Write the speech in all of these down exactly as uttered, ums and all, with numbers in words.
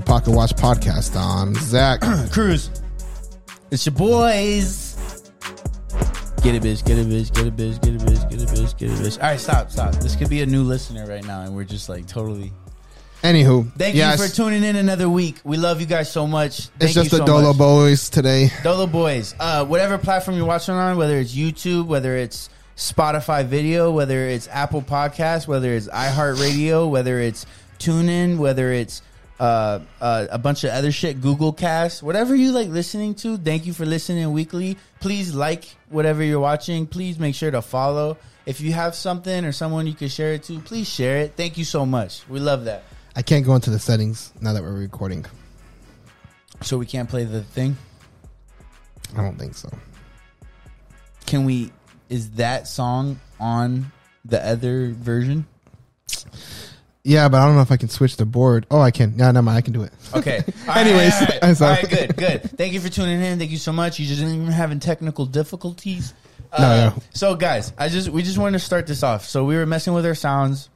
the Pocket Watch Podcast. I'm Zach Cruz. It's your boys. Get it, bitch. Get it, bitch. Get it, bitch. Get it, bitch. Get it, bitch. Get it, bitch. All right, stop, stop. This could be a new listener right now, and we're just like totally. Anywho, thank yes. you for tuning in another week. We love you guys so much. Thank it's just you so the Dolo much. Boys today. Dolo Boys. Uh, whatever platform you're watching on, whether it's YouTube, whether it's Spotify video, whether it's Apple Podcast, whether it's iHeartRadio, whether it's TuneIn, whether it's uh, uh, a bunch of other shit, Google Cast, whatever you like listening to. Thank you for listening weekly. Please like whatever you're watching. Please make sure to follow. If you have something or someone you can share it to, please share it. Thank you so much. We love that. I can't go into the settings now that we're recording. So we can't play the thing? I don't think so. Can we... Is that song on the other version? Yeah, but I don't know if I can switch the board. Oh, I can. Yeah, never mind. I can do it. Okay. All anyways. All right, all right. All right, good, good. Thank you for tuning in. Thank you so much. You just didn't even having technical difficulties. Uh, no, no. So, guys, I just we just wanted to start this off. So we were messing with our sounds,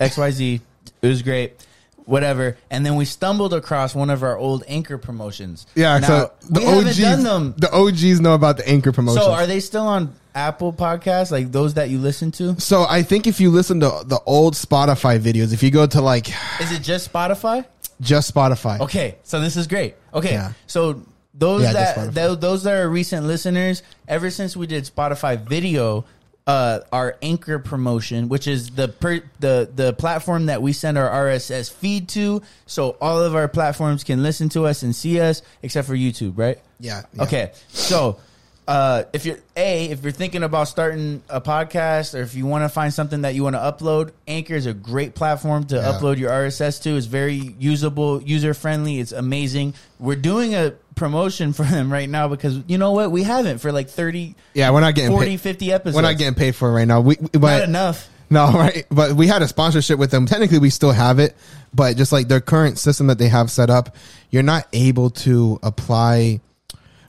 X Y Z. It was great. Whatever, and then we stumbled across one of our old Anchor promotions. Yeah, now, so the O Gs, done them. the O Gs know about the Anchor promotions. So are they still on Apple Podcasts, like those that you listen to? So I think if you listen to the old Spotify videos, if you go to like... Is it just Spotify? Just Spotify. Okay, so this is great. Okay, yeah. so those yeah, that th- those that are recent listeners, ever since we did Spotify video... Uh, our Anchor promotion, which is the per, the the platform that we send our R S S feed to, so all of our platforms can listen to us and see us, except for YouTube, right? Yeah. yeah. Okay. So, uh, if you're a if you're thinking about starting a podcast, or if you want to find something that you want to upload, Anchor is a great platform to yeah. upload your R S S to. It's very usable, user friendly. It's amazing. We're doing a promotion for them right now because you know what, we haven't for like thirty yeah we're not getting forty paid. fifty episodes. We're not getting paid for it right now. We but, not enough no right but we had a sponsorship with them. Technically we still have it, but just like their current system that they have set up, you're not able to apply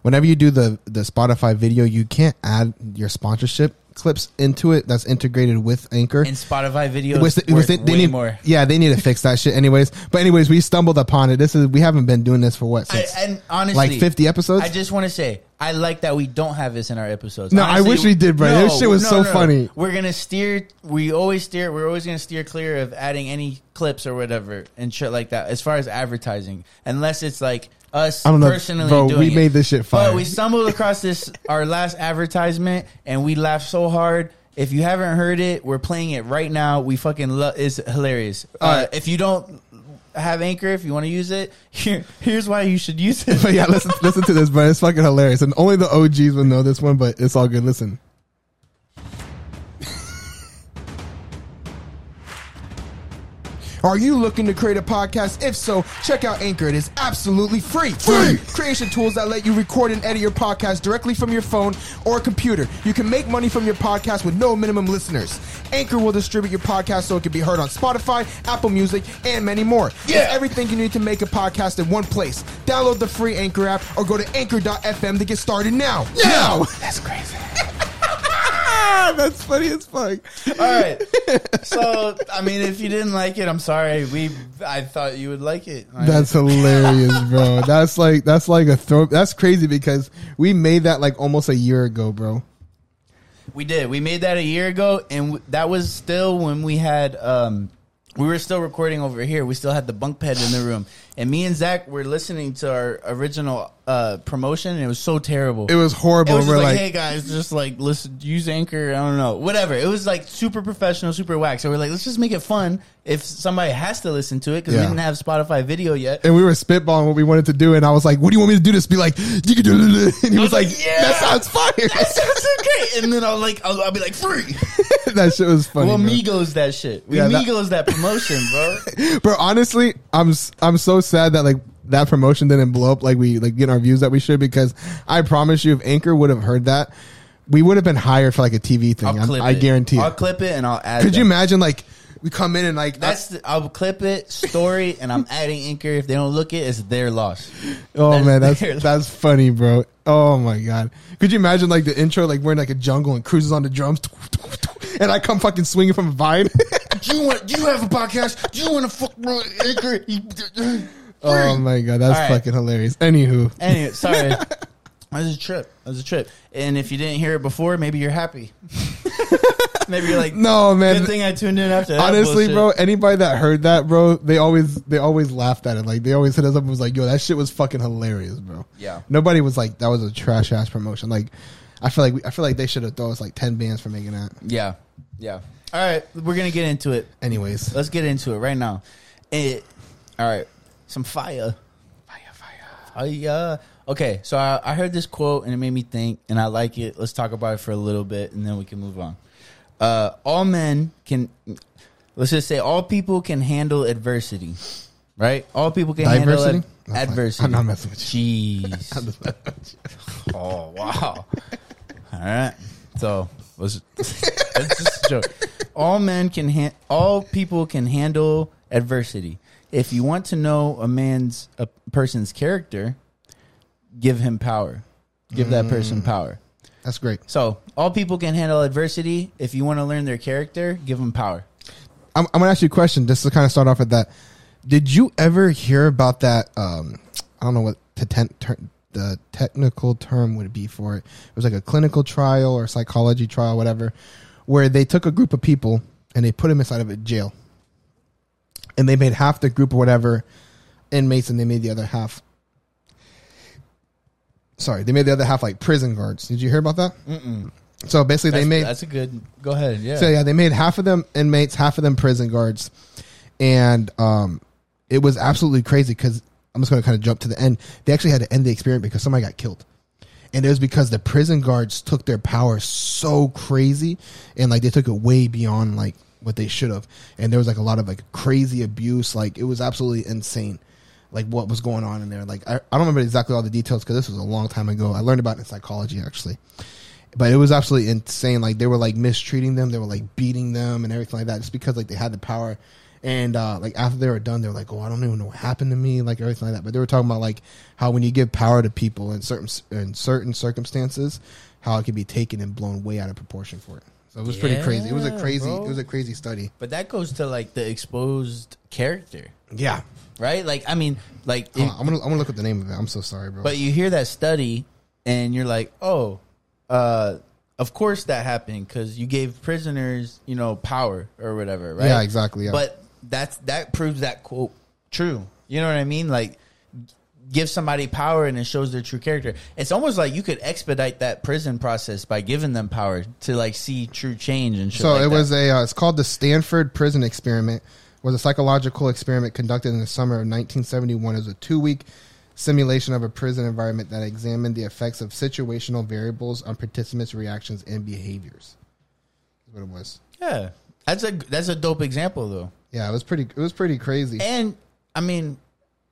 whenever you do the the Spotify video. You can't add your sponsorship clips into it. That's integrated with Anchor and Spotify videos. Was, was they, they need, more. Yeah, they need to fix that shit. Anyways, but anyways, we stumbled upon it. This is we haven't been doing this for what since I, and honestly, like fifty episodes. I just want to say I like that we don't have this in our episodes. No, honestly, I wish we did, bro. No, this shit was no, so no, no. funny. We're gonna steer. We always steer. We're always gonna steer clear of adding any clips or whatever and shit like that. As far as advertising, unless it's like. Us I don't know, personally bro, doing we it. made this shit fire. But we stumbled across this our last advertisement and we laughed so hard. If you haven't heard it, we're playing it right now. We fucking love it's hilarious. Uh, right. If you don't have Anchor, if you want to use it, here, here's why you should use it. But yeah, listen listen to this, bro. It's fucking hilarious. And only the O Gs will know this one, but it's all good. Listen. Are you looking to create a podcast? If so, check out Anchor. It is absolutely free. Free! Creation tools that let you record and edit your podcast directly from your phone or computer. You can make money from your podcast with no minimum listeners. Anchor will distribute your podcast so it can be heard on Spotify, Apple Music, and many more. Yeah. It's everything you need to make a podcast in one place. Download the free Anchor app or go to anchor dot f m to get started now. Now! That's crazy. That's funny as fuck. All right. So, I mean, if you didn't like it, I'm sorry. We, I thought you would like it. Right? That's hilarious, bro. That's like, that's like a throw. That's crazy because we made that like almost a year ago, bro. We did. We made that a year ago. And w- that was still when we had, um, we were still recording over here. We still had the bunk bed in the room. And me and Zach were listening to our original uh, promotion, and it was so terrible. It was horrible. It was we're like, like, hey, guys, just, like, listen, use Anchor. I don't know. Whatever. It was, like, super professional, super whack. So we're like, let's just make it fun if somebody has to listen to it because yeah. we didn't have Spotify video yet. And we were spitballing what we wanted to do, and I was like, what do you want me to do? Just be like, and he was like, yeah, that sounds fire. That sounds great. And then I'll, like, I'll, I'll be like, free. That shit was funny. Well, Migos that shit. We yeah, Migos that, that promotion, bro. Bro, honestly, I'm I'm so sad that like that promotion didn't blow up like we like get our views that we should, because I promise you, if Anchor would have heard that, we would have been hired for like a T V thing. I'll clip I, I guarantee it. I'll clip it and I'll add. Could them. you imagine like we come in and like that's the, I'll clip it story and I'm adding Anchor. If they don't look it, it's their loss. Oh that's man, that's that's loss. funny, bro. Oh my god, could you imagine like the intro like we're in like a jungle and Cruises on the drums. And I come fucking swinging from a vine. do you want? Do you have a podcast? Do you want to fuck, bro? Anchor? Oh my God, that's right. Fucking hilarious. Anywho. Anyway, sorry. That was a trip. That was a trip. And if you didn't hear it before, maybe you're happy. Maybe you're like, no, man. Good thing I tuned in after that. Honestly, bullshit. Bro, anybody that heard that, bro, they always they always laughed at it. Like, they always hit us up and was like, yo, that shit was fucking hilarious, bro. Yeah. Nobody was like, that was a trash ass promotion. Like, I feel like we, I feel like they should have thrown us like ten bands for making that. Yeah. Yeah. All right, we're gonna get into it. Anyways, let's get into it right now. It, all right, some fire, fire, fire, fire. Okay, so I, I heard this quote and it made me think, and I like it. Let's talk about it for a little bit, and then we can move on. Uh, all men can, let's just say, all people can handle adversity, right? All people can Diversity? handle ad- no, adversity. I'm not messing with you. Jeez. I'm just messing with you. Oh wow. All right, so. Let's, let's just joke. All men can ha- all people can handle adversity. If you want to know a man's a person's character, give him power. Give mm. that person power. That's great. So, all people can handle adversity. If you want to learn their character, give them power. I'm, I'm gonna ask you a question just to kind of start off with that. Did you ever hear about that? Um, I don't know what the tent turn. The technical term would be for it. It was like a clinical trial or psychology trial, whatever, where they took a group of people and they put them inside of a jail. And they made half the group or whatever inmates, and they made the other half. Sorry, they made the other half like prison guards. Did you hear about that? Mm-mm. So basically, that's, they made that's a good. Go ahead, yeah. So yeah, they made half of them inmates, half of them prison guards, and um, it was absolutely crazy because. I'm just going to kind of jump to the end. They actually had to end the experiment because somebody got killed. And it was because the prison guards took their power so crazy. And like they took it way beyond like what they should have. And there was like a lot of like crazy abuse. Like it was absolutely insane. Like what was going on in there. Like I, I don't remember exactly all the details because this was a long time ago. I learned about it in psychology actually. But it was absolutely insane. Like they were like mistreating them. They were like beating them and everything like that. Just because like they had the power. And uh, like after they were done, they were like, "Oh, I don't even know what happened to me," like everything like that. But they were talking about like how when you give power to people in certain in certain circumstances, how it can be taken and blown way out of proportion for it. So it was yeah, pretty crazy. It was a crazy, bro. It was a crazy study. But that goes to like the exposed character. Yeah. Right. Like I mean, like it, on, I'm gonna I'm gonna look up the name of it. I'm so sorry, bro. But you hear that study, and you're like, oh, uh, of course that happened because you gave prisoners, you know, power or whatever, right? Yeah, exactly. Yeah. But That's that proves that quote true. You know what I mean? Like, give somebody power and it shows their true character. It's almost like you could expedite that prison process by giving them power to like see true change and shit. So like it that. was a. Uh, it's called the Stanford Prison Experiment, was a psychological experiment conducted in the summer of nineteen seventy-one as a two-week simulation of a prison environment that examined the effects of situational variables on participants' reactions and behaviors. That's what it was. Yeah, that's a that's a dope example though. Yeah, it was pretty. It was pretty crazy. And I mean,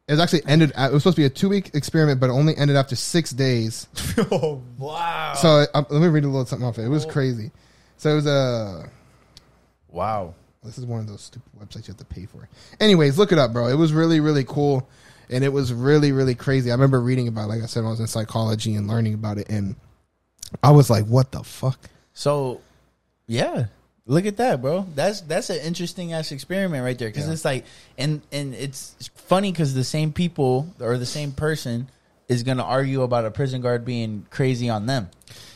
it was actually ended. It was supposed to be a two-week experiment, but it only ended after six days. Oh wow! So um, let me read a little something off it. It was crazy. So it was a uh, wow. This is one of those stupid websites you have to pay for. Anyways, look it up, bro. It was really, really cool, and it was really, really crazy. I remember reading about it, like I said, when I was in psychology and learning about it, and I was like, "What the fuck?" So, yeah. Look at that, bro. That's that's an interesting ass experiment right there. Because yeah. it's like, and and it's funny because the same people or the same person is gonna argue about a prison guard being crazy on them.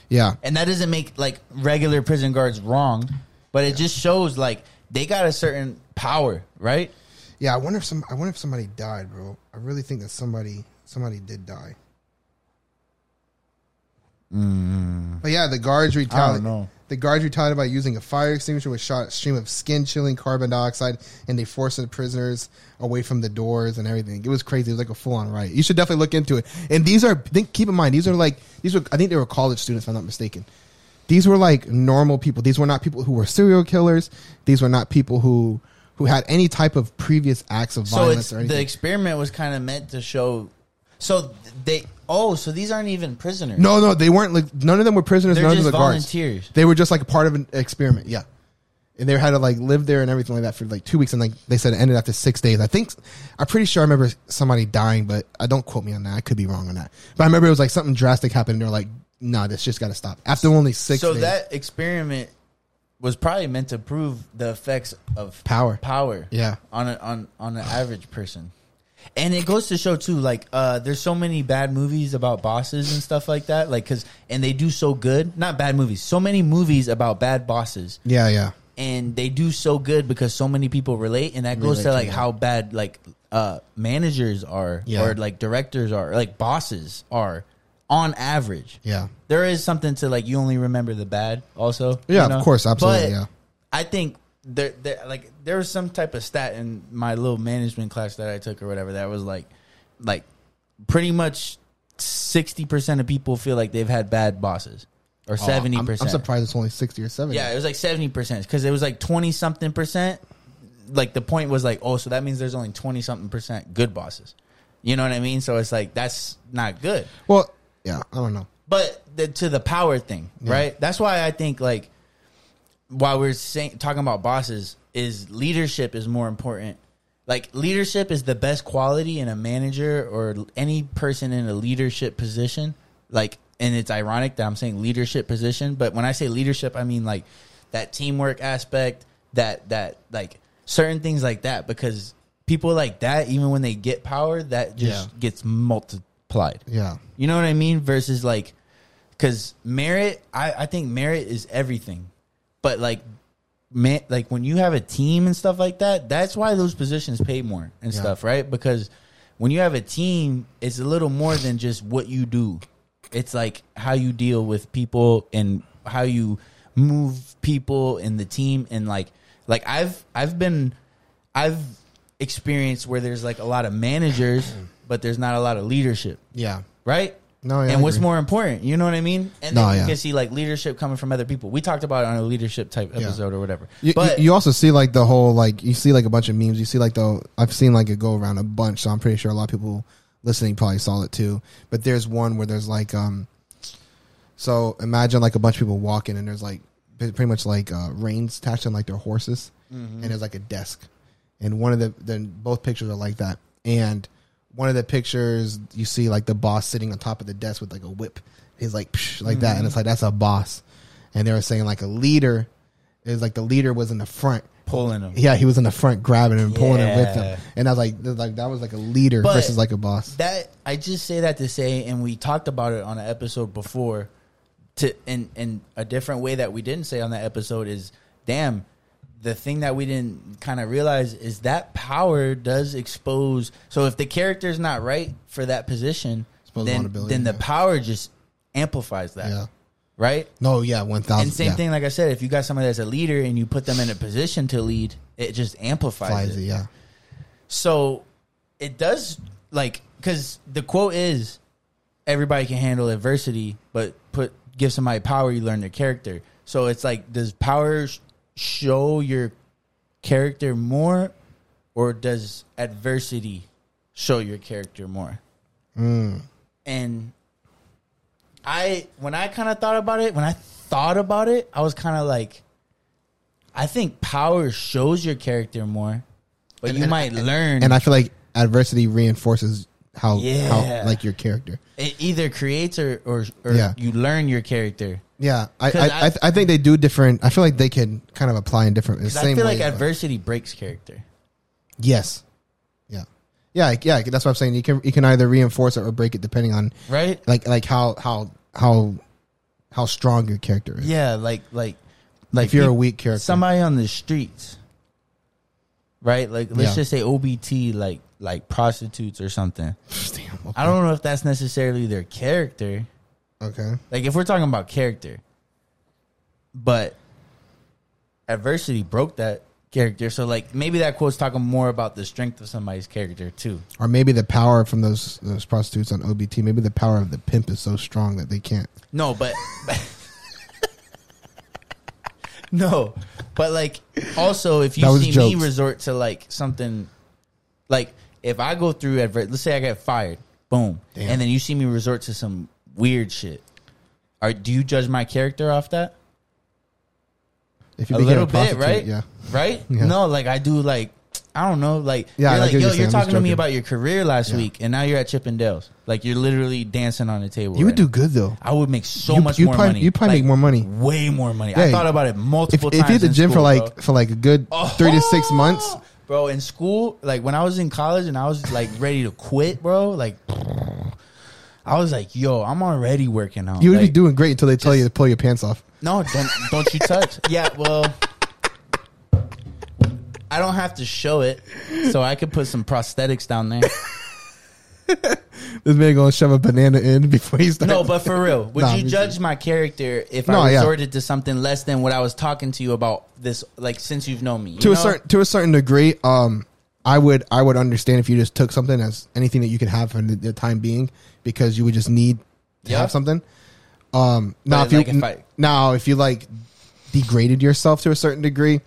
Yeah, and that doesn't make like regular prison guards wrong, but it yeah. just shows like they got a certain power, right? Yeah, I wonder if some. I wonder if somebody died, bro. I really think that somebody somebody did die. Mm. But yeah, the guards retaliated. I don't know. The guards retaliated by using a fire extinguisher which shot a stream of skin-chilling carbon dioxide, and they forced the prisoners away from the doors and everything. It was crazy. It was like a full-on riot. You should definitely look into it. And these are, think, keep in mind, these are like, these were, I think they were college students, if I'm not mistaken. These were like normal people. These were not people who were serial killers. These were not people who, who had any type of previous acts of violence so or anything. The experiment was kind of meant to show... So they oh so these aren't even prisoners. No, no, they weren't. Like, none of them were prisoners. They're none just of the volunteers. Guards. They were just like a part of an experiment. Yeah, and they had to like live there and everything like that for like two weeks. And like they said, it ended after six days. I think I'm pretty sure I remember somebody dying, but I don't quote me on that. I could be wrong on that. But I remember it was like something drastic happened. And they're like, no, nah, this just got to stop after only six. So days. That experiment was probably meant to prove the effects of power, power, yeah, on a, on on an average person. And it goes to show too, like uh, there's so many bad movies about bosses and stuff like that, like because and they do so good. Not bad movies, so many movies about bad bosses. Yeah, yeah. And they do so good because so many people relate, and that relate goes to like to how bad like uh, managers are, yeah. or like directors are, or, like bosses are. On average, yeah, there is something to like. You only remember the bad, also. Yeah, you know? Of course, absolutely. But yeah, I think there, there, like, there was some type of stat in my little management class that I took or whatever that was like, like, pretty much sixty percent of people feel like they've had bad bosses, or seventy oh, percent. I'm surprised it's only sixty or seventy. Yeah, it was like seventy percent because it was like twenty something percent. Like the point was like, oh, so that means there's only twenty something percent good bosses. You know what I mean? So it's like that's not good. Well. Yeah, I don't know. But the, to the power thing, yeah. right? That's why I think, like, while we're saying, talking about bosses, is leadership is more important. Like, leadership is the best quality in a manager or any person in a leadership position. Like, and it's ironic that I'm saying leadership position, but when I say leadership, I mean, like, that teamwork aspect, that, that like, certain things like that. Because people like that, even when they get power, that just yeah. gets multiplied. Applied. Yeah. You know what I mean? Versus like, because merit, I, I think merit is everything. But like, man, like when you have a team and stuff like that, that's why those positions pay more and yeah. stuff, right? Because when you have a team, it's a little more than just what you do. It's like how you deal with people and how you move people in the team. And like, like I've, I've been, I've experienced where there's like a lot of managers but there's not a lot of leadership. Yeah. Right? No, yeah, and I what's agree. More important? You know what I mean? And no, then you yeah. can see, like, leadership coming from other people. We talked about it on a leadership-type episode yeah. or whatever. You, but you also see, like, the whole, like, you see, like, a bunch of memes. You see, like, the I've seen, like, it go around a bunch, so I'm pretty sure a lot of people listening probably saw it, too. But there's one where there's, like, um, so imagine, like, a bunch of people walking, and there's, like, pretty much, like, uh, reins attached on, like, their horses, mm-hmm. and there's, like, a desk. And one of the, then both pictures are like that. And one of the pictures, you see, like, the boss sitting on top of the desk with, like, a whip. He's, like, psh, like mm-hmm. that. And it's, like, that's a boss. And they were saying, like, a leader is, like, the leader was in the front. Pulling him. Yeah, he was in the front grabbing him, yeah. pulling him with him. And I was, like, like that was, like, a leader but versus, like, a boss. That I just say that to say, and we talked about it on an episode before, to and, and a different way that we didn't say on that episode is, damn, the thing that we didn't kind of realize is that power does expose. So if the character's not right for that position, then, then the yeah. power just amplifies that. Yeah. Right? No, yeah, one thousand. And same yeah. thing, like I said, if you got somebody that's a leader and you put them in a position to lead, it just amplifies it. it. Yeah. So it does, like, because the quote is, everybody can handle adversity, but put give somebody power, you learn their character. So it's like, does power show your character more, or does adversity show your character more? Mm. And I, when I kind of thought about it, when I thought about it, I was kind of like, I think power shows your character more, but and, you and, might and, learn. And I feel like adversity reinforces how, yeah. how like your character. It either creates or or, or yeah. you learn your character. Yeah, I I, I, th- I think they do different. I feel like they can kind of apply in different. The same I feel like way, adversity but. breaks character. Yes. Yeah. Yeah. Yeah. That's what I'm saying. You can you can either reinforce it or break it depending on right like like how how how how strong your character is. Yeah. Like like like if you're people, a weak character, somebody on the streets, right? Like let's yeah. just say O B T, like like prostitutes or something. Damn, okay. I don't know if that's necessarily their character. Okay. Like if we're talking about character, but adversity broke that character. So like maybe that quote's talking more about the strength of somebody's character too. Or maybe the power from those those prostitutes on O B T, maybe the power of the pimp is so strong that they can't. No, but, but no. But like also if you see jokes. me resort to like something like if I go through adversity, let's say I get fired, boom. Damn. And then you see me resort to some weird shit. Are do you judge my character off that? If you a little a bit, right? Yeah. Right? Yeah. No, like I do. Like I don't know. Like yeah, you're like, yo, you're, you're talking to me about your career last yeah. week, and now you're at Chippendales. Like you're literally dancing on the table. You right would now. do good though. I would make so you, much you more probably, money. You probably like, make more money, way more money. Yeah. I thought about it multiple if, times. If you're at the gym school, for like bro. for like a good oh. three to six months. Bro, in school, like when I was in college and I was like ready to quit, bro, like I was like, yo, I'm already working out. You would like, be doing great until they tell just, you to pull your pants off. No, don't, don't you touch. Yeah, well, I don't have to show it, so I could put some prosthetics down there. This man gonna shove a banana in before he starts. No, but for real, would nah, you judge my character if no, I resorted yeah. to something less than what I was talking to you about this, like, since you've known me? You to know? a certain to a certain degree, um, I would I would understand if you just took something as anything that you could have for the time being, because you would just need to yeah. have something. Um, now if, like you, if I, now if you like degraded yourself to a certain degree,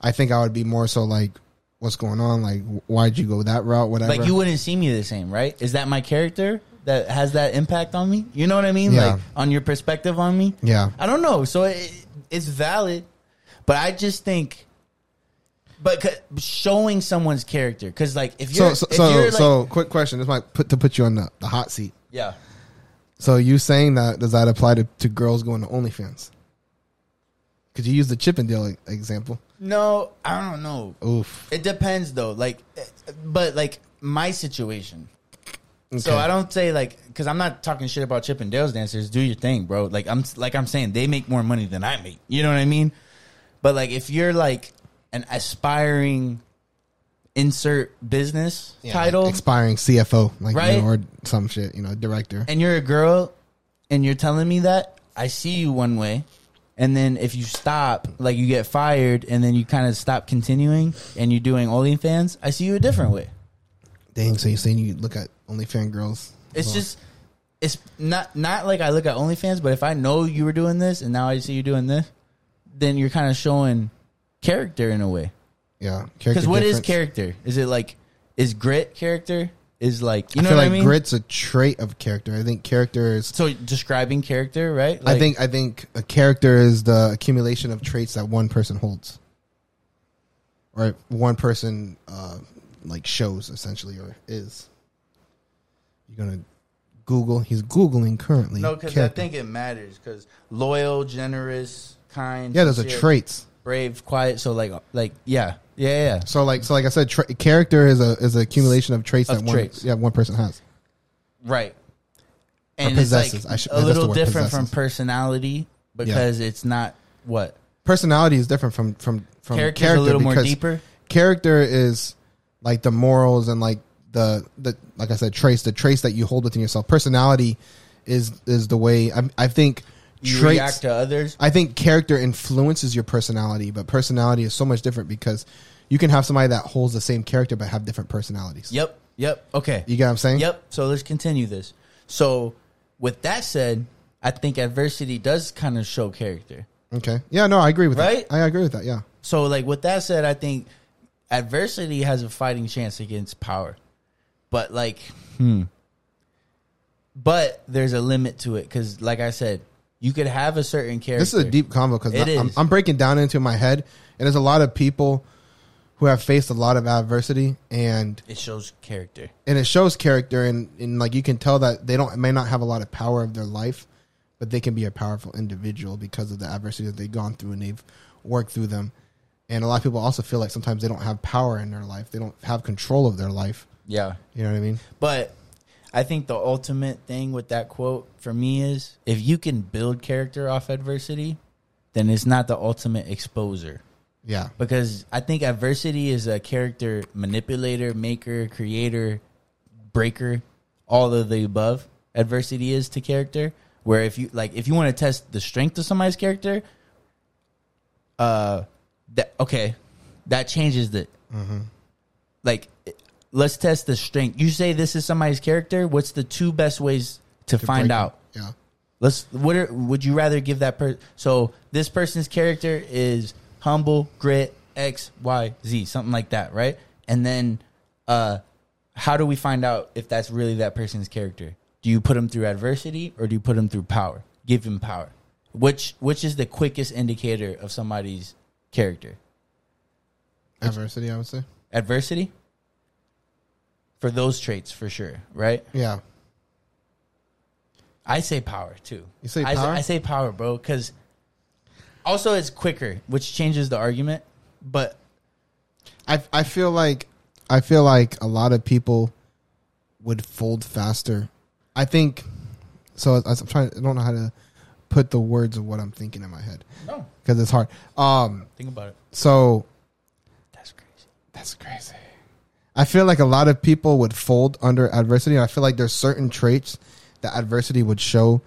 I think I would be more so like, what's going on? Like, why'd you go that route? Whatever. Like, you wouldn't see me the same, right? Is that my character that has that impact on me? You know what I mean? Yeah. Like, on your perspective on me? Yeah. I don't know. So, it, it's valid. But I just think... But showing someone's character. Because, like, if you're... So, so, if so, you're so like, quick question. This might put, to put you on the, the hot seat. Yeah. So, you saying that, does that apply to, to girls going to OnlyFans? Because you use the Chippendale example. No, I don't know. Oof. It depends, though. Like, but like my situation. Okay. So I don't say like, because I'm not talking shit about Chippendales dancers. Do your thing, bro. Like I'm, like I'm saying, they make more money than I make. You know what I mean? But like, if you're like an aspiring, insert business yeah, title, like aspiring C F O, like right? you know, or some shit, you know, director, and you're a girl, and you're telling me that, I see you one way. And then if you stop, like you get fired, and then you kind of stop continuing, and you're doing OnlyFans, I see you a different way. Dang, so you're saying you look at OnlyFans girls? It's well. just, it's not not like I look at OnlyFans, but if I know you were doing this, and now I see you doing this, then you're kind of showing character in a way. Yeah. Because what difference. is character? Is it like, is grit character? Is like, you know I feel what like I mean? Grit's a trait of character. I think character is so describing character, right? Like, I think I think a character is the accumulation of traits that one person holds, or one person uh, like shows essentially, or is. You're gonna Google. He's Googling currently. No, because I think it matters. Because loyal, generous, kind. Yeah, those are traits. Brave, quiet. So like, like yeah. Yeah, yeah. So like, so like I said, tra- character is a is an accumulation of traits of that traits. one yeah one person has, right? And or possesses. It's like I should, a little different possesses. from personality because yeah. it's not what personality is different from from, from character. Character a little more deeper. Character is like the morals and like the the like I said traits the traits that you hold within yourself. Personality is is the way I, I think. You traits, react to others. I think character influences your personality, but personality is so much different because you can have somebody that holds the same character but have different personalities. Yep, yep, okay. You get what I'm saying? Yep, so let's continue this. So with that said, I think adversity does kind of show character. Okay. Yeah, no, I agree with right? that. I agree with that, yeah. So like with that said, I think adversity has a fighting chance against power. But like, hmm. But there's a limit to it because like I said, you could have a certain character. This is a deep convo because I'm, I'm breaking down into my head, and there's a lot of people who have faced a lot of adversity, and it shows character. And it shows character, and, and like you can tell that they don't may not have a lot of power of their life, but they can be a powerful individual because of the adversity that they've gone through and they've worked through them. And a lot of people also feel like sometimes they don't have power in their life; they don't have control of their life. Yeah, you know what I mean. But I think the ultimate thing with that quote for me is if you can build character off adversity, then it's not the ultimate exposure. Yeah. Because I think adversity is a character manipulator, maker, creator, breaker, all of the above. Adversity is to character. Where if you like if you want to test the strength of somebody's character, uh that okay, that changes it. Mm-hmm. Like let's test the strength. You say this is somebody's character. What's the two best ways to, to find out? It. Yeah. Let's. What are, would you rather give that person? So this person's character is humble, grit, X, Y, Z, something like that, right? And then, uh, how do we find out if that's really that person's character? Do you put them through adversity or do you put them through power? Give them power. Which which is the quickest indicator of somebody's character? Adversity, I would say. Adversity. For those traits, for sure, right? Yeah. I say power, too. You say power? I, I say power, bro, because also it's quicker, which changes the argument, but I I feel like I feel like a lot of people would fold faster. I think so. I'm trying. I don't know how to put the words of what I'm thinking in my head. No, because it's hard. Um, think about it. So that's crazy. That's crazy. I feel like a lot of people would fold under adversity. And I feel like there's certain traits that adversity would show,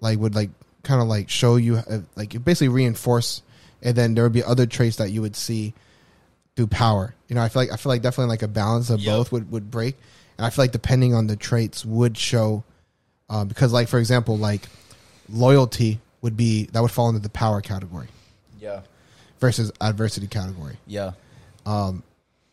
like would like kind of like show you, like it basically reinforce. And then there would be other traits that you would see through power. You know, I feel like I feel like definitely like a balance of yep. both would, would break. And I feel like depending on the traits would show, uh, because like, for example, like loyalty would be, that would fall into the power category. Yeah. Versus adversity category. Yeah. Um,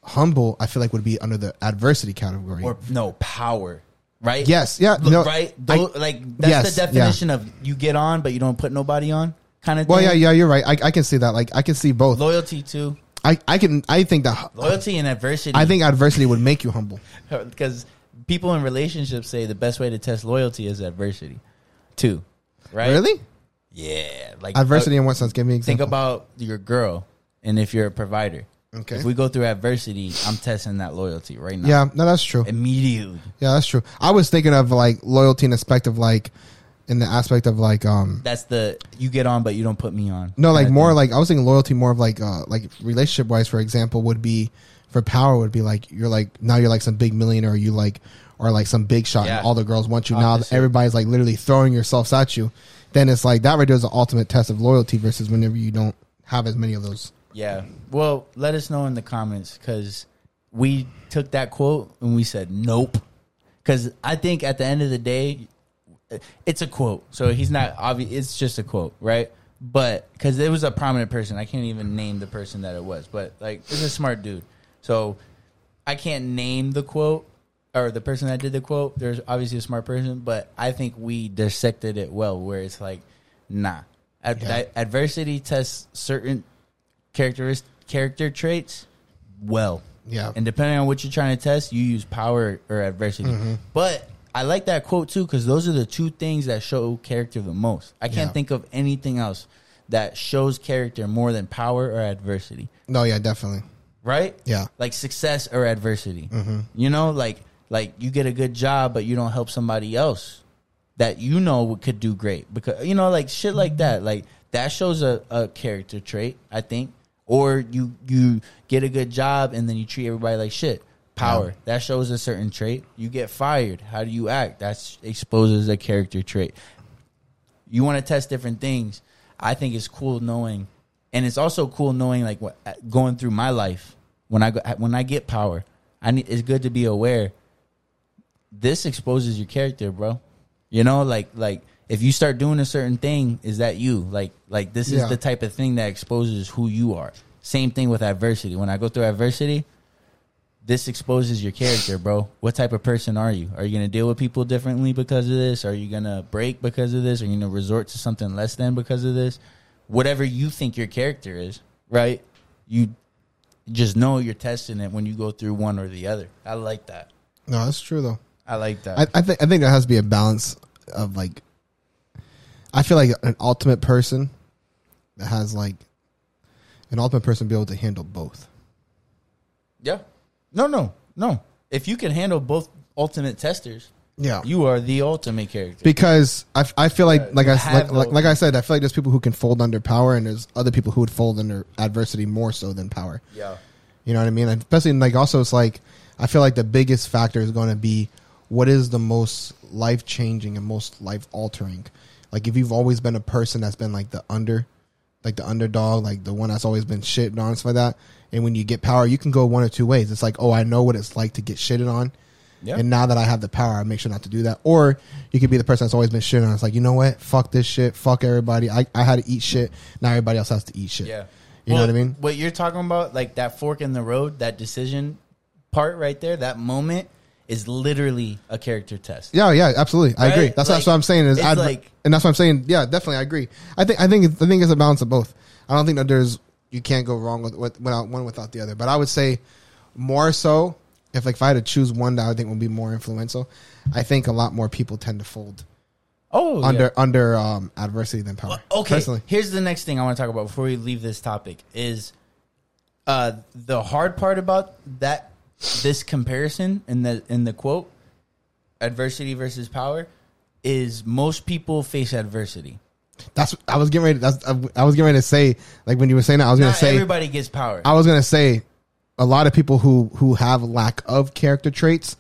humble, I feel like would be under the adversity category. Or no, power, right? Yes. Yeah. Look, no, right. I, like that's yes, the definition yeah. of you get on, but you don't put nobody on kind of thing. Well, yeah, yeah, you're right. I, I can see that. Like I can see both. Loyalty too. I, I can I think that loyalty uh, and adversity. I think adversity would make you humble. Because people in relationships say the best way to test loyalty is adversity, too. Right? Really? Yeah. Like adversity uh, in what sense? Give me an example. Think about your girl, and if you're a provider, okay. If we go through adversity, I'm testing that loyalty right now. Yeah, no, that's true. Immediately. Yeah, that's true. I was thinking of like loyalty in the aspect of like, in the aspect of like, um, that's the you get on, but you don't put me on. No, like more thing. Like I was thinking loyalty more of like, uh, like relationship wise, for example, would be for power would be like you're like now you're like some big millionaire, you like or like some big shot, yeah. and all the girls want you. Obviously. Now everybody's like literally throwing yourselves at you. Then it's like that right there is the ultimate test of loyalty versus whenever you don't have as many of those. Yeah. Well, let us know in the comments because we took that quote and we said nope because I think at the end of the day. It's a quote, so he's not obvious. It's just a quote, right? But because it was a prominent person, I can't even name the person that it was. But like, it's a smart dude, so I can't name the quote or the person that did the quote. There's obviously a smart person, but I think we dissected it well, where it's like, nah, Ad- yeah. adversity tests certain characteristic character traits well, yeah. And depending on what you're trying to test, you use power or adversity, mm-hmm. but. I like that quote, too, because those are the two things that show character the most. I can't yeah. think of anything else that shows character more than power or adversity. No, yeah, definitely. Right? Yeah. Like success or adversity. Mm-hmm. You know, like like you get a good job, but you don't help somebody else that you know could do great. Because, you know, like shit like that. Like that shows a, a character trait, I think. Or you, you get a good job and then you treat everybody like shit. Power. Yeah. That shows a certain trait. You get fired. How do you act? That exposes a character trait. You want to test different things. I think it's cool knowing, and it's also cool knowing like what going through my life when I go, when I get power. I need. It's good to be aware. This exposes your character, bro. You know, like like if you start doing a certain thing, is that you? Like like this yeah. is the type of thing that exposes who you are. Same thing with adversity. When I go through adversity. This exposes your character, bro. What type of person are you? Are you going to deal with people differently because of this? Are you going to break because of this? Are you going to resort to something less than because of this? Whatever you think your character is, right? You just know you're testing it when you go through one or the other. I like that. No, that's true, though. I like that. I, I, th- I think there has to be a balance of, like, I feel like an ultimate person that has, like, an ultimate person be able to handle both. Yeah. No, no, no. If you can handle both ultimate testers, yeah, you are the ultimate character. Because I, I feel like, yeah, like I like, like, like I said, I feel like there's people who can fold under power, and there's other people who would fold under adversity more so than power. Yeah, you know what I mean. And especially like also, it's like I feel like the biggest factor is going to be what is the most life changing and most life altering. Like if you've always been a person that's been like the under. Like the underdog, like the one that's always been shitted on, stuff like that. And when you get power, you can go one or two ways. It's like, oh, I know what it's like to get shitted on. Yeah. And now that I have the power, I make sure not to do that. Or you could be the person that's always been shitted on. It's like, you know what? Fuck this shit. Fuck everybody. I, I had to eat shit. Now everybody else has to eat shit. Yeah. You well, know what I mean? What you're talking about, like that fork in the road, that decision part right there, that moment is literally a character test. Yeah, yeah, absolutely. I right? agree. That's, like, that's what I'm saying. Is adver- like, and that's what I'm saying. Yeah, definitely. I agree. I think I think I think it's a balance of both. I don't think that there's you can't go wrong with, with without one without the other. But I would say more so if like if I had to choose one that I think would be more influential, I think a lot more people tend to fold. Oh, under yeah. under um, adversity than power. Well, okay. Personally. Here's the next thing I want to talk about before we leave this topic is Uh, the hard part about that, this comparison in the in the quote, adversity versus power, is most people face adversity. That's I was getting ready. To, that's, I was getting ready to say, like when you were saying that, I was going to say everybody gets power. I was going to say a lot of people who who have lack of character traits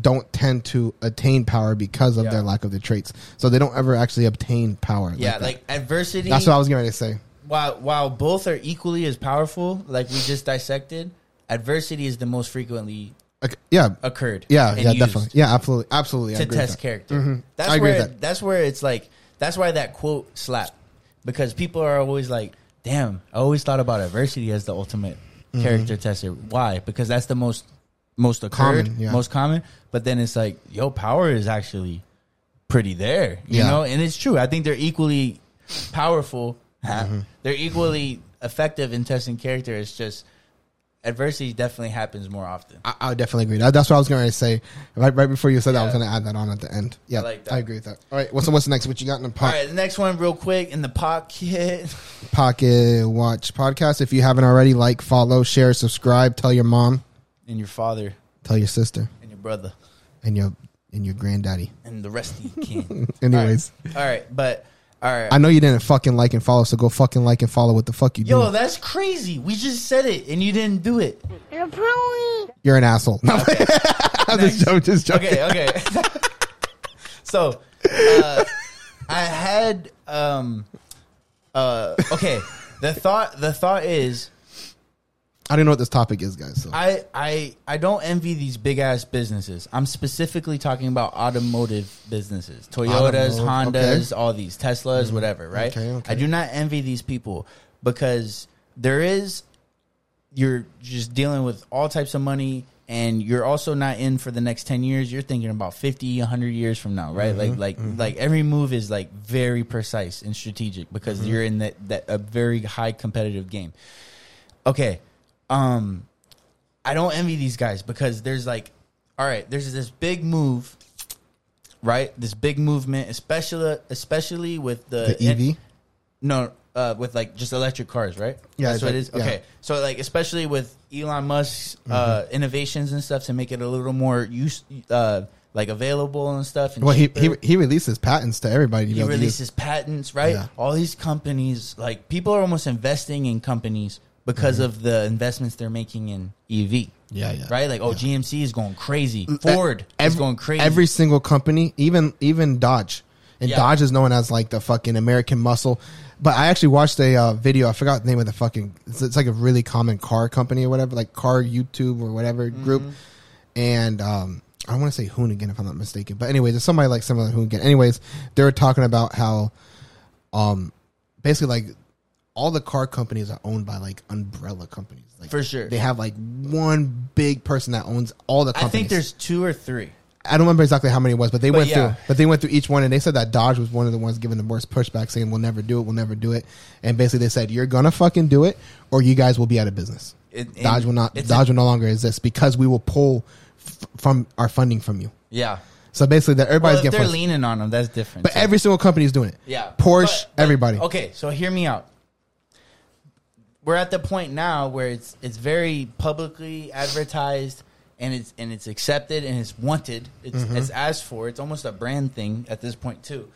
don't tend to attain power because of yeah. their lack of the traits. So they don't ever actually obtain power. Yeah, like, like adversity. That's what I was getting ready to say. While while both are equally as powerful, like we just dissected, adversity is the most frequently okay, yeah. occurred. Yeah, yeah, definitely. Yeah, absolutely. Absolutely. To test that. Character. Mm-hmm. That's I agree where with that. That's where it's like, that's why that quote slapped. Because people are always like, damn, I always thought about adversity as the ultimate mm-hmm. character tester. Why? Because that's the most most occurred, common, yeah. most common. But then it's like, yo, power is actually pretty there. You yeah. know, and it's true. I think they're equally powerful. Mm-hmm. They're equally mm-hmm. effective in testing character. It's just adversity definitely happens more often. I, I would definitely agree. That, that's what I was going to say. Right, right before you said yeah. that, I was going to add that on at the end. Yeah, I, like that. I agree with that. All right, what's what's next? What you got in the pocket? All right, the next one, real quick, in the pocket. Pocket Watch Podcast. If you haven't already, like, follow, share, subscribe. Tell your mom and your father. Tell your sister and your brother and your and your granddaddy and the rest of you can. Anyways, all right, all right but. All right. I know you didn't fucking like and follow, so go fucking like and follow what the fuck you do. Yo, that's crazy. We just said it, and you didn't do it. You're probably... You're an asshole. No, okay. I'm just joking, just joking. Okay, okay. So, uh, I had... Um, uh, okay, the thought The thought is... I don't know what this topic is, guys. So. I, I, I don't envy these big-ass businesses. I'm specifically talking about automotive businesses. Toyotas, automotive. Hondas, okay. all these. Teslas, mm-hmm. whatever, right? Okay, okay. I do not envy these people because there is... You're just dealing with all types of money, and you're also not in for the next ten years. You're thinking about fifty, one hundred years from now, right? Mm-hmm, like like, mm-hmm. like every move is like very precise and strategic because mm-hmm. you're in that, that a very high competitive game. Okay. Um, I don't envy these guys because there's like, all right, there's this big move, right? This big movement, especially especially with the, the E V. In, no, uh, with like just electric cars, right? Yeah, that's what it is. Yeah. Okay, so like especially with Elon Musk's uh, mm-hmm. innovations and stuff to make it a little more use, uh, like available and stuff. And well, he, he he releases patents to everybody. He releases patents, right? Yeah. All these companies, like people are almost investing in companies. Because mm-hmm. of the investments they're making in E V. Yeah, yeah. Right? Like, oh, yeah. G M C is going crazy. Ford every, is going crazy. Every single company, even even Dodge. And yeah. Dodge is known as, like, the fucking American muscle. But I actually watched a uh, video. I forgot the name of the fucking... It's, it's, like, a really common car company or whatever. Like, car YouTube or whatever mm-hmm. group. And um, I want to say Hoonigan, if I'm not mistaken. But anyways, there's somebody like similar to Hoonigan. Anyways, they were talking about how... um, basically, like... all the car companies are owned by like umbrella companies. Like, for sure. They have like one big person that owns all the companies. I think there's two or three. I don't remember exactly how many it was, but they but went yeah. through but they went through each one, and they said that Dodge was one of the ones giving the worst pushback, saying we'll never do it, we'll never do it. And basically they said, you're gonna fucking do it or you guys will be out of business. It, Dodge will not Dodge a, will no longer exist because we will pull f- from our funding from you. Yeah. So basically, that everybody's well, getting they're forced. Leaning on them. That's different. But so. Every single company is doing it. Yeah, Porsche, but, but, everybody. Okay, so hear me out. We're at the point now where it's it's very publicly advertised, and it's and it's accepted, and it's wanted. It's mm-hmm. it's asked for. It's almost a brand thing at this point too.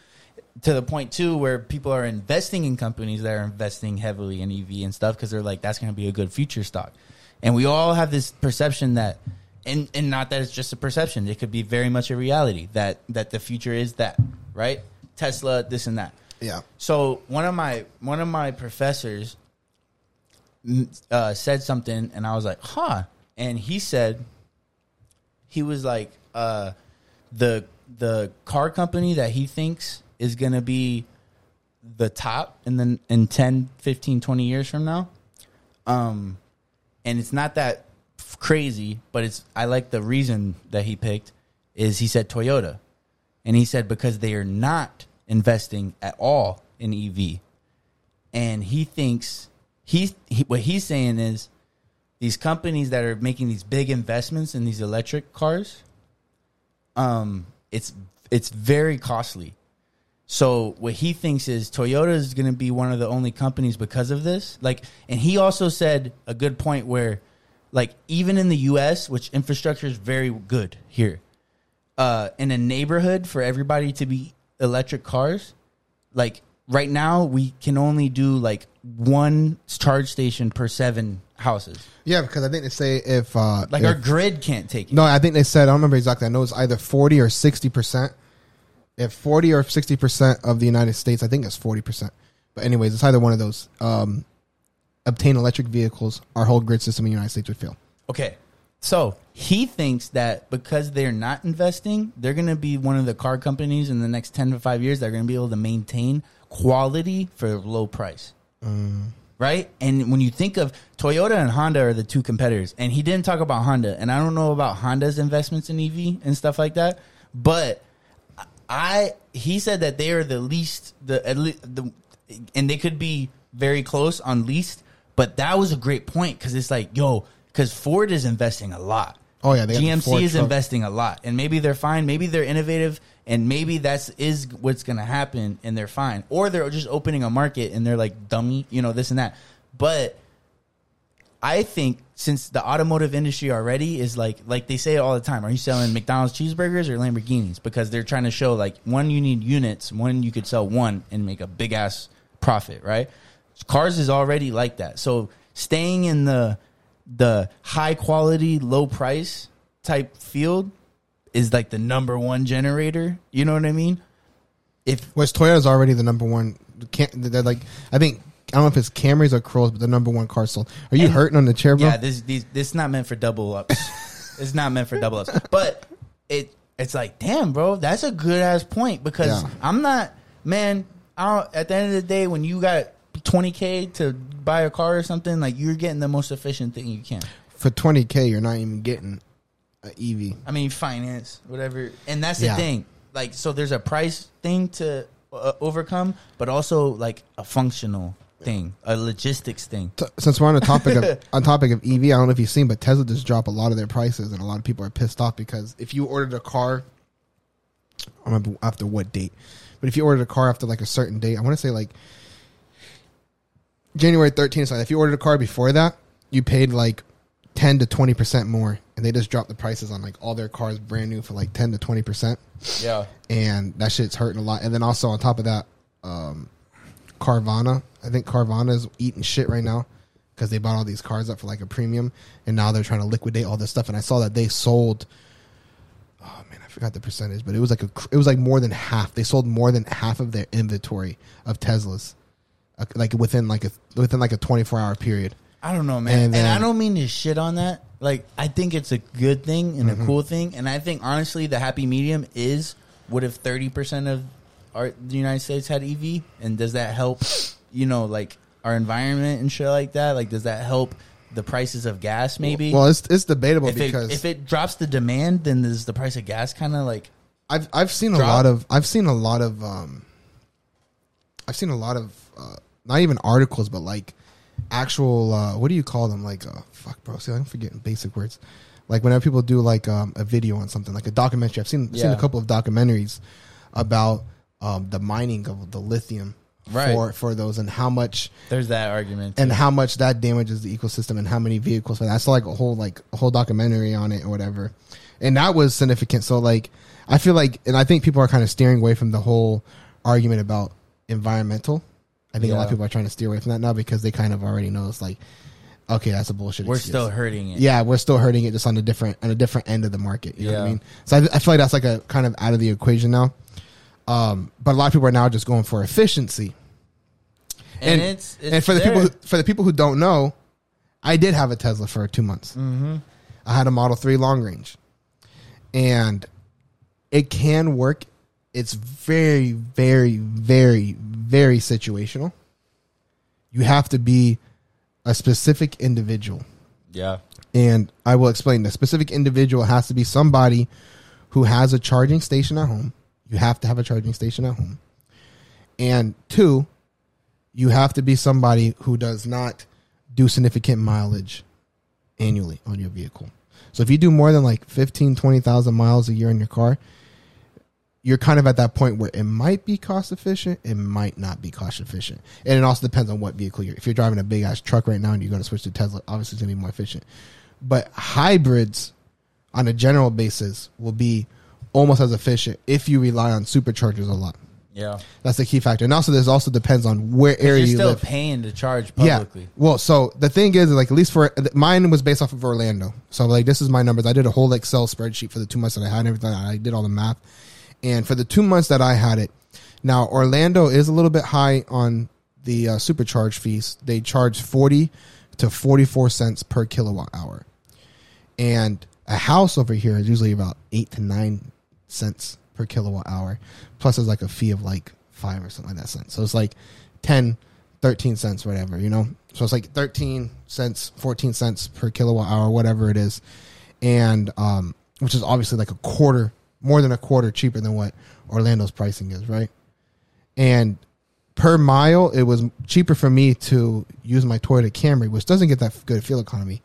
To the point too where people are investing in companies that are investing heavily in E V and stuff because they're like that's going to be a good future stock, and we all have this perception that. And and not that it's just a perception. It could be very much a reality that, that the future is that, right? Tesla, this and that. Yeah. So one of my one of my professors uh, said something, and I was like, huh. And he said, he was like, uh, the the car company that he thinks is going to be the top in the, in ten, fifteen, twenty years from now, um, and it's not that crazy, but it's I like the reason that he picked is he said Toyota, and he said because they are not investing at all in E V, and he thinks he, he what he's saying is these companies that are making these big investments in these electric cars, um, it's it's very costly, So what he thinks is Toyota is going to be one of the only companies because of this. Like, and he also said a good point where, like, even in the U S, which infrastructure is very good here, uh, in a neighborhood for everybody to be electric cars, like right now we can only do like one charge station per seven houses. Yeah, because I think they say if uh, like if, our grid can't take it. No, I think they said, I don't remember exactly. I know it's either forty or sixty percent. If forty or sixty percent of the United States, I think it's forty percent. But anyways, it's either one of those. Um, obtain electric vehicles, our whole grid system in the United States would fail. Okay. So he thinks that because they're not investing, they're going to be one of the car companies in the next ten to five years that are going to be able to maintain quality for a low price. Mm. Right? And when you think of Toyota and Honda are the two competitors, and he didn't talk about Honda, and I don't know about Honda's investments in E V and stuff like that, but I he said that they are the least, the, at least the and they could be very close on least. But that was a great point because it's like, yo, because Ford is investing a lot. Oh, yeah. They G M C is truck. investing a lot. And maybe they're fine. Maybe they're innovative. And maybe that's is what's going to happen. And they're fine. Or they're just opening a market and they're like, dummy, you know, this and that. But I think since the automotive industry already is like, like they say it all the time, are you selling McDonald's cheeseburgers or Lamborghinis? Because they're trying to show like, one, you need units. One, you could sell one and make a big ass profit, right? Cars is already like that. So staying in the the high quality, low price type field is like the number one generator. You know what I mean? If West Toyota's already the number one. They're like, I think, I don't know if it's Camrys or Crolls, but the number one car sold. Are you and, hurting on the chair, bro? Yeah, this these this is not meant for double ups. It's not meant for double ups. But it it's like, damn, bro, that's a good ass point because yeah. I'm not, man. I don't, at the end of the day, when you got twenty K to buy a car or something, like you're getting the most efficient thing you can. For twenty K, you're not even getting an E V. I mean, finance, whatever. And that's yeah. the thing. Like, so there's a price thing to uh, overcome, but also like a functional thing, a logistics thing. T- since we're on the topic of on topic of E V, I don't know if you've seen, but Tesla just dropped a lot of their prices, and a lot of people are pissed off because if you ordered a car, I don't remember after what date, but if you ordered a car after like a certain date, I want to say like January thirteenth, so if you ordered a car before that, you paid like ten to twenty percent more, and they just dropped the prices on like all their cars brand new for like ten to twenty percent. Yeah. And that shit's hurting a lot. And then also on top of that, um, Carvana. I think Carvana is eating shit right now because they bought all these cars up for like a premium, and now they're trying to liquidate all this stuff. And I saw that they sold, oh man, I forgot the percentage, but it was like a, it was like more than half. They sold more than half of their inventory of Teslas. Like within like a within like a twenty-four hour period. I don't know, man. And, then, and I don't mean to shit on that. Like, I think it's a good thing and mm-hmm. a cool thing. And I think, honestly, the happy medium is, what if thirty percent of our, the United States had E V? And does that help, you know, like our environment and shit like that? Like, does that help the prices of gas maybe? Well, well it's it's debatable if because... It, if it drops the demand, then does the price of gas kind of like... I've I've seen drop? a lot of... I've seen a lot of... Um, I've seen a lot of... Uh, not even articles, but like actual, uh, what do you call them? Like, uh, fuck, bro. See, I'm forgetting basic words. Like whenever people do like um, a video on something, like a documentary. I've seen, yeah. seen a couple of documentaries about um, the mining of the lithium right. for for those and how much there's that argument too. And how much that damages the ecosystem and how many vehicles. And I saw like a whole like a whole documentary on it or whatever, and that was significant. So like I feel like, and I think people are kind of steering away from the whole argument about environmental. I think yeah. a lot of people are trying to steer away from that now because they kind of already know it's like, okay, that's a bullshit We're excuse. still hurting it. Yeah, we're still hurting it just on a different on a different end of the market. You yeah. know what I mean? So I, I feel like that's like a kind of out of the equation now. Um, but a lot of people are now just going for efficiency. And, and it's, it's and for there. the people who, for the people who don't know, I did have a Tesla for two months. Mm-hmm. I had a Model three long range, and it can work. It's very, very, very, very situational. You have to be a specific individual. Yeah. And I will explain. The specific individual has to be somebody who has a charging station at home. You have to have a charging station at home. And two, you have to be somebody who does not do significant mileage annually on your vehicle. So if you do more than like fifteen, twenty thousand miles a year in your car, you're kind of at that point where it might be cost efficient, it might not be cost efficient. And it also depends on what vehicle you're. If you're driving a big ass truck right now and you're going to switch to Tesla, obviously it's going to be more efficient. But hybrids on a general basis will be almost as efficient if you rely on superchargers a lot. Yeah. That's the key factor. And also this also depends on where area you live. You're still paying to charge publicly. Yeah. Well, so the thing is, like, at least for mine was based off of Orlando. So like this is my numbers. I did a whole Excel spreadsheet for the two months that I had and everything. I did all the math. And for the two months that I had it, now Orlando is a little bit high on the uh, supercharge fees. They charge forty to forty-four cents per kilowatt hour. And a house over here is usually about eight to nine cents per kilowatt hour. Plus there's like a fee of like five or something like that cents. So it's like ten, thirteen cents, whatever, you know? So it's like thirteen cents, fourteen cents per kilowatt hour, whatever it is. And, um, which is obviously like a quarter, more than a quarter cheaper than what Orlando's pricing is. Right. And per mile, it was cheaper for me to use my Toyota Camry, which doesn't get that good fuel economy.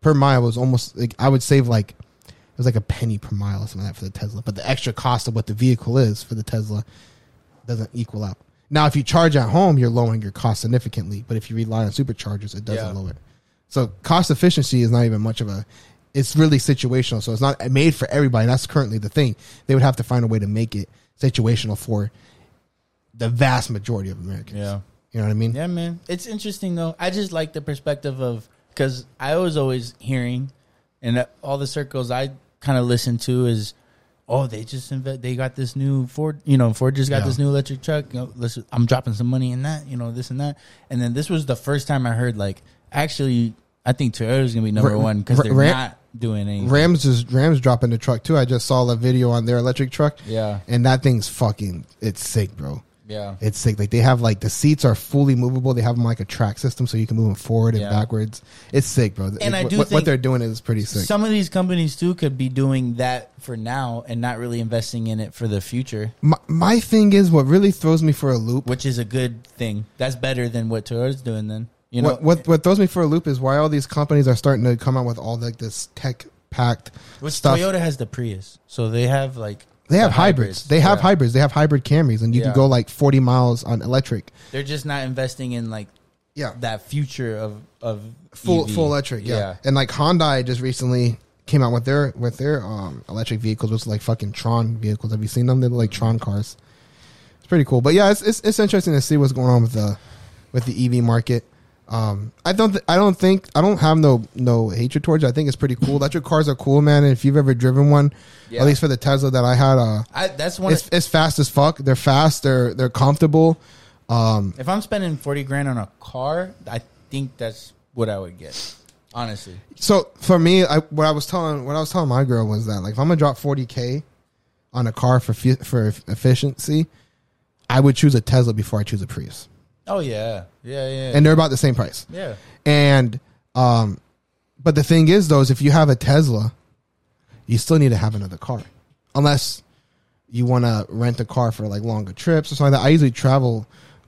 Per mile was almost like I would save like, it was like a penny per mile or something like that for the Tesla. But the extra cost of what the vehicle is for the Tesla doesn't equal up. Now, if you charge at home, you're lowering your cost significantly. But if you rely on superchargers, it doesn't yeah. lower. So cost efficiency is not even much of a... It's really situational. So it's not made for everybody. That's currently the thing. They would have to find a way to make it situational for the vast majority of Americans. Yeah. You know what I mean? Yeah, man. It's interesting, though. I just like the perspective of... Because I was always hearing... And all the circles I kind of listen to is, oh, they just invest. They got this new Ford, you know, Ford just got yeah. this new electric truck. You know, let's, I'm dropping some money in that, you know, this and that. And then this was the first time I heard, like, actually, I think Toyota's gonna be number one because they're Ram, not doing anything. Rams is Rams dropping the truck too. I just saw a video on their electric truck. Yeah, and that thing's fucking, it's sick, bro. Yeah, it's sick. Like they have like the seats are fully movable. They have them like a track system, so you can move them forward and yeah. backwards. It's sick, bro. And it, I do what, think what they're doing is pretty sick. Some of these companies too could be doing that for now and not really investing in it for the future. My, my thing is what really throws me for a loop, which is a good thing. That's better than what Toyota's doing. Then you know what what, what throws me for a loop is why all these companies are starting to come out with all like this tech packed stuff. Toyota has the Prius, so they have like. They have the hybrids. hybrids. They have yeah. hybrids. They have hybrid Camrys, and you yeah. can go like forty miles on electric. They're just not investing in like, yeah, that future of of full E V. Full electric. Yeah. yeah, and like Hyundai just recently came out with their with their um, electric vehicles, which is like fucking Tron vehicles. Have you seen them? They're like Tron cars. It's pretty cool. But yeah, it's it's, it's interesting to see what's going on with the with the E V market. Um, I don't, th- I don't think, I don't have no, no hatred towards it. I think it's pretty cool. Electric cars are cool, man. And if you've ever driven one, yeah. at least for the Tesla that I had, uh, I, that's one. It's, of, it's fast as fuck. They're fast. They're, they're comfortable. Um, if I'm spending forty grand on a car, I think that's what I would get, honestly. So for me, I, what I was telling, what I was telling my girl was that like, if I'm gonna drop forty K on a car for, f- for efficiency, I would choose a Tesla before I choose a Prius. Oh, yeah. Yeah, yeah. And they're about the same price. Yeah. And, um, but the thing is, though, is if you have a Tesla, you still need to have another car. Unless you want to rent a car for, like, longer trips or something like that. I usually travel,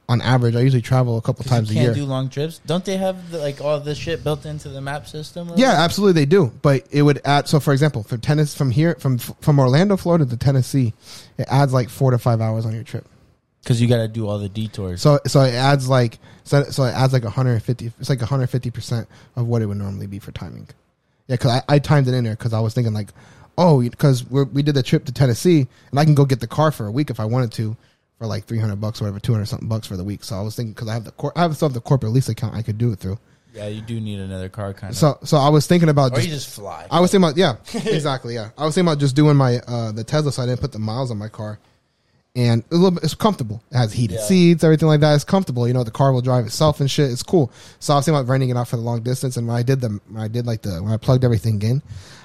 on average, I usually travel a couple times a year. You can't do long trips? Don't they have, the, like, all this shit built into the map system? Or yeah, like? Absolutely they do. But it would add, so, for example, for tennis, from here, from from Orlando, Florida to Tennessee, it adds, like, four to five hours on your trip. Because you got to do all the detours. So so it adds like so, so it adds like one hundred fifty. It's like one hundred fifty percent of what it would normally be for timing. Yeah, because I, I timed it in there because I was thinking like, oh, because we did the trip to Tennessee and I can go get the car for a week if I wanted to for like three hundred bucks or whatever, two hundred something bucks for the week. So I was thinking because I have the cor- I have still have the corporate lease account I could do it through. Yeah, you do need another car kind of. So so I was thinking about. Or just, you just fly. I was thinking about, yeah, exactly, yeah. I was thinking about just doing my uh, the Tesla so I didn't put the miles on my car. And a little bit, it's comfortable. It has heated yeah. seats, everything like that. It's comfortable. You know, the car will drive itself and shit. It's cool. So I was thinking about renting it out for the long distance. And when I did the, when I did like the, when I plugged everything in,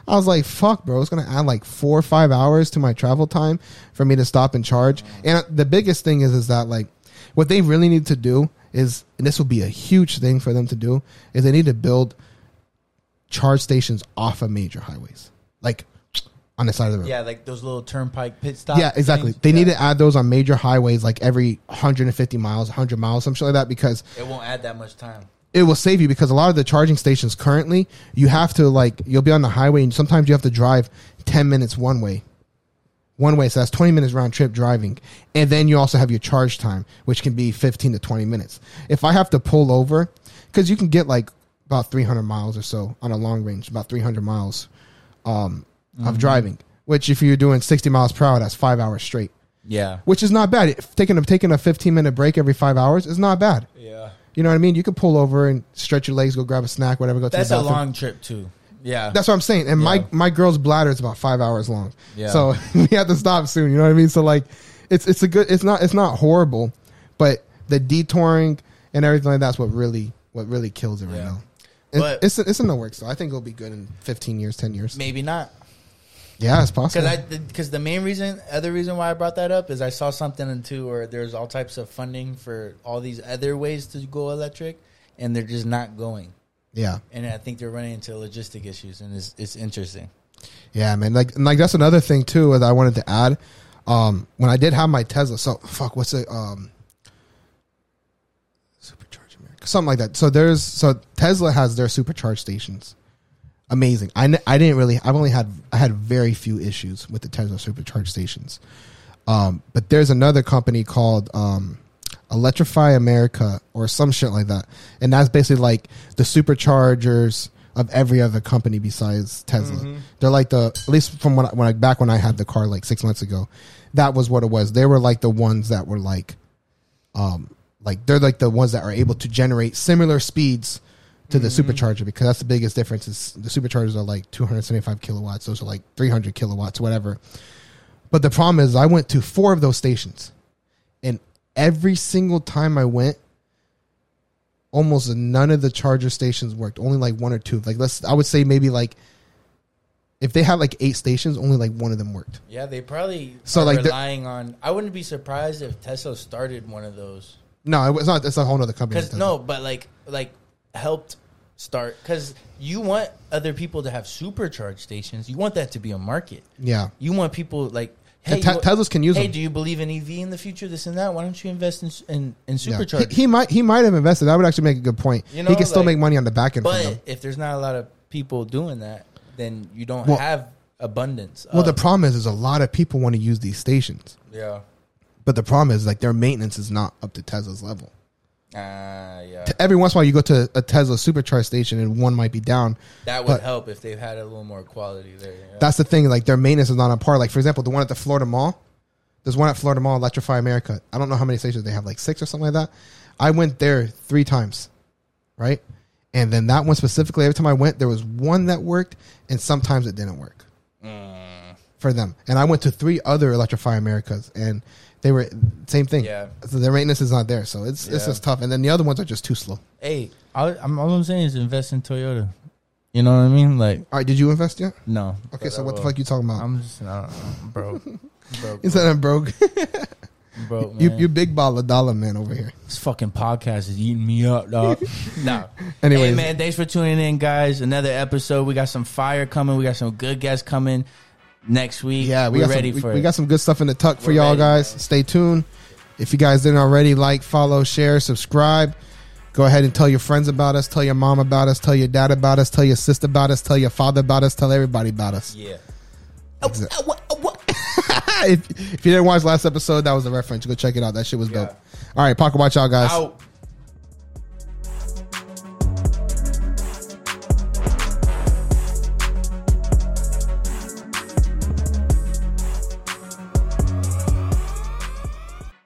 I was like, fuck, bro, it's going to add like four or five hours to my travel time for me to stop and charge. And the biggest thing is, is that like what they really need to do is, and this will be a huge thing for them to do, is they need to build charge stations off of major highways. Like, on the side of the road. Yeah, like those little turnpike pit stops. Yeah, exactly. Things. They yeah. need to add those on major highways like every one hundred fifty miles, one hundred miles, some shit like that because... It won't add that much time. It will save you because a lot of the charging stations currently, you have to like... You'll be on the highway and sometimes you have to drive ten minutes one way one way. So that's twenty minutes round trip driving. And then you also have your charge time, which can be fifteen to twenty minutes. If I have to pull over, because you can get like about three hundred miles or so on a long range, about three hundred miles um, mm-hmm. of driving, which if you're doing sixty miles per hour, that's five hours straight. Yeah. Which is not bad. If taking, taking a fifteen minute break every five hours is not bad. Yeah. You know what I mean? You can pull over and stretch your legs, go grab a snack, whatever. Go to That's the bathroom. A long trip too. Yeah, that's what I'm saying. And yeah. my my girl's bladder is about five hours long. Yeah. So we have to stop soon. You know what I mean? So like, it's it's a good. It's not it's not horrible, but the detouring and everything like that's what really what really kills it right yeah. now. It, but it's it's in the works. So I think it'll be good in fifteen years, ten years. Maybe not. Yeah, it's possible. Because the main reason, other reason why I brought that up is I saw something in two where there's all types of funding for all these other ways to go electric, and they're just not going. Yeah, and I think they're running into logistic issues, and it's it's interesting. Yeah, man. Like, and like that's another thing too that I wanted to add. Um, when I did have my Tesla, so fuck, what's it? Um, Supercharge America, something like that. So there's so Tesla has their supercharge stations. Amazing. I, I didn't really. I've only had I had very few issues with the Tesla supercharge stations. Um, but there's another company called. Um, Electrify America or some shit like that, and that's basically like the superchargers of every other company besides Tesla. Mm-hmm. They're like the at least from when I, when I back when I had the car like six months ago, that was what it was. They were like the ones that were like, um, like they're like the ones that are able to generate similar speeds to mm-hmm. the supercharger because that's the biggest difference. Is the superchargers are like two hundred seventy-five kilowatts, those are like three hundred kilowatts, whatever. But the problem is, I went to four of those stations, and every single time I went, almost none of the charger stations worked. Only like one or two. Like let's, I would say maybe like if they had like eight stations, only like one of them worked. Yeah, they probably so are like relying on. I wouldn't be surprised if Tesla started one of those. No, it's not. It's a whole other company. No, but like like helped start because you want other people to have supercharge stations. You want that to be a market. Yeah, you want people like. Hey, Te- Teslas can use hey, them. Hey, do you believe in E V in the future? This and that. Why don't you invest in in, in superchargers? Yeah. He, he might he might have invested. That would actually make a good point. You know, he can still like, make money on the back end. But from them. If there's not a lot of people doing that, then you don't well, have abundance. Well, of. The problem is, is a lot of people want to use these stations. Yeah. But the problem is, like their maintenance is not up to Tesla's level. Ah, uh, yeah. Every once in a while, you go to a Tesla supercharge station, and one might be down. That would help if they've had a little more quality there. Yeah. That's the thing; like their maintenance is not on par. Like for example, the one at the Florida Mall. There's one at Florida Mall, Electrify America. I don't know how many stations they have, like six or something like that. I went there three times, right? And then that one specifically, every time I went, there was one that worked, and sometimes it didn't work mm. for them. And I went to three other Electrify Americas, and. They were same thing. Yeah. So their maintenance is not there, so it's yeah. it's just tough. And then the other ones are just too slow. Hey, I, I'm, all I'm saying is invest in Toyota. You know what I mean? Like, all right, did you invest yet? No. Okay, so I what will. The fuck you talking about? I'm just not I'm broke. broke. He said I'm broke. I'm broke. Man. You you big ball of dollar man over here. This fucking podcast is eating me up, dog. Nah. Anyways. Hey man, thanks for tuning in, guys. Another episode. We got some fire coming. We got some good guests coming. Next week, yeah, we we're got ready some, for we, it. We got some good stuff in the tuck we're for y'all ready, guys. Man. Stay tuned. If you guys didn't already, like, follow, share, subscribe. Go ahead and tell your friends about us. Tell your mom about us. Tell your dad about us. Tell your sister about us. Tell your father about us. Tell everybody about us. Yeah. Exactly. Oh, oh, oh, oh. if, if you didn't watch last episode, that was a reference. Go check it out. That shit was yeah. dope. All right, Pocket Watch out, guys. Out.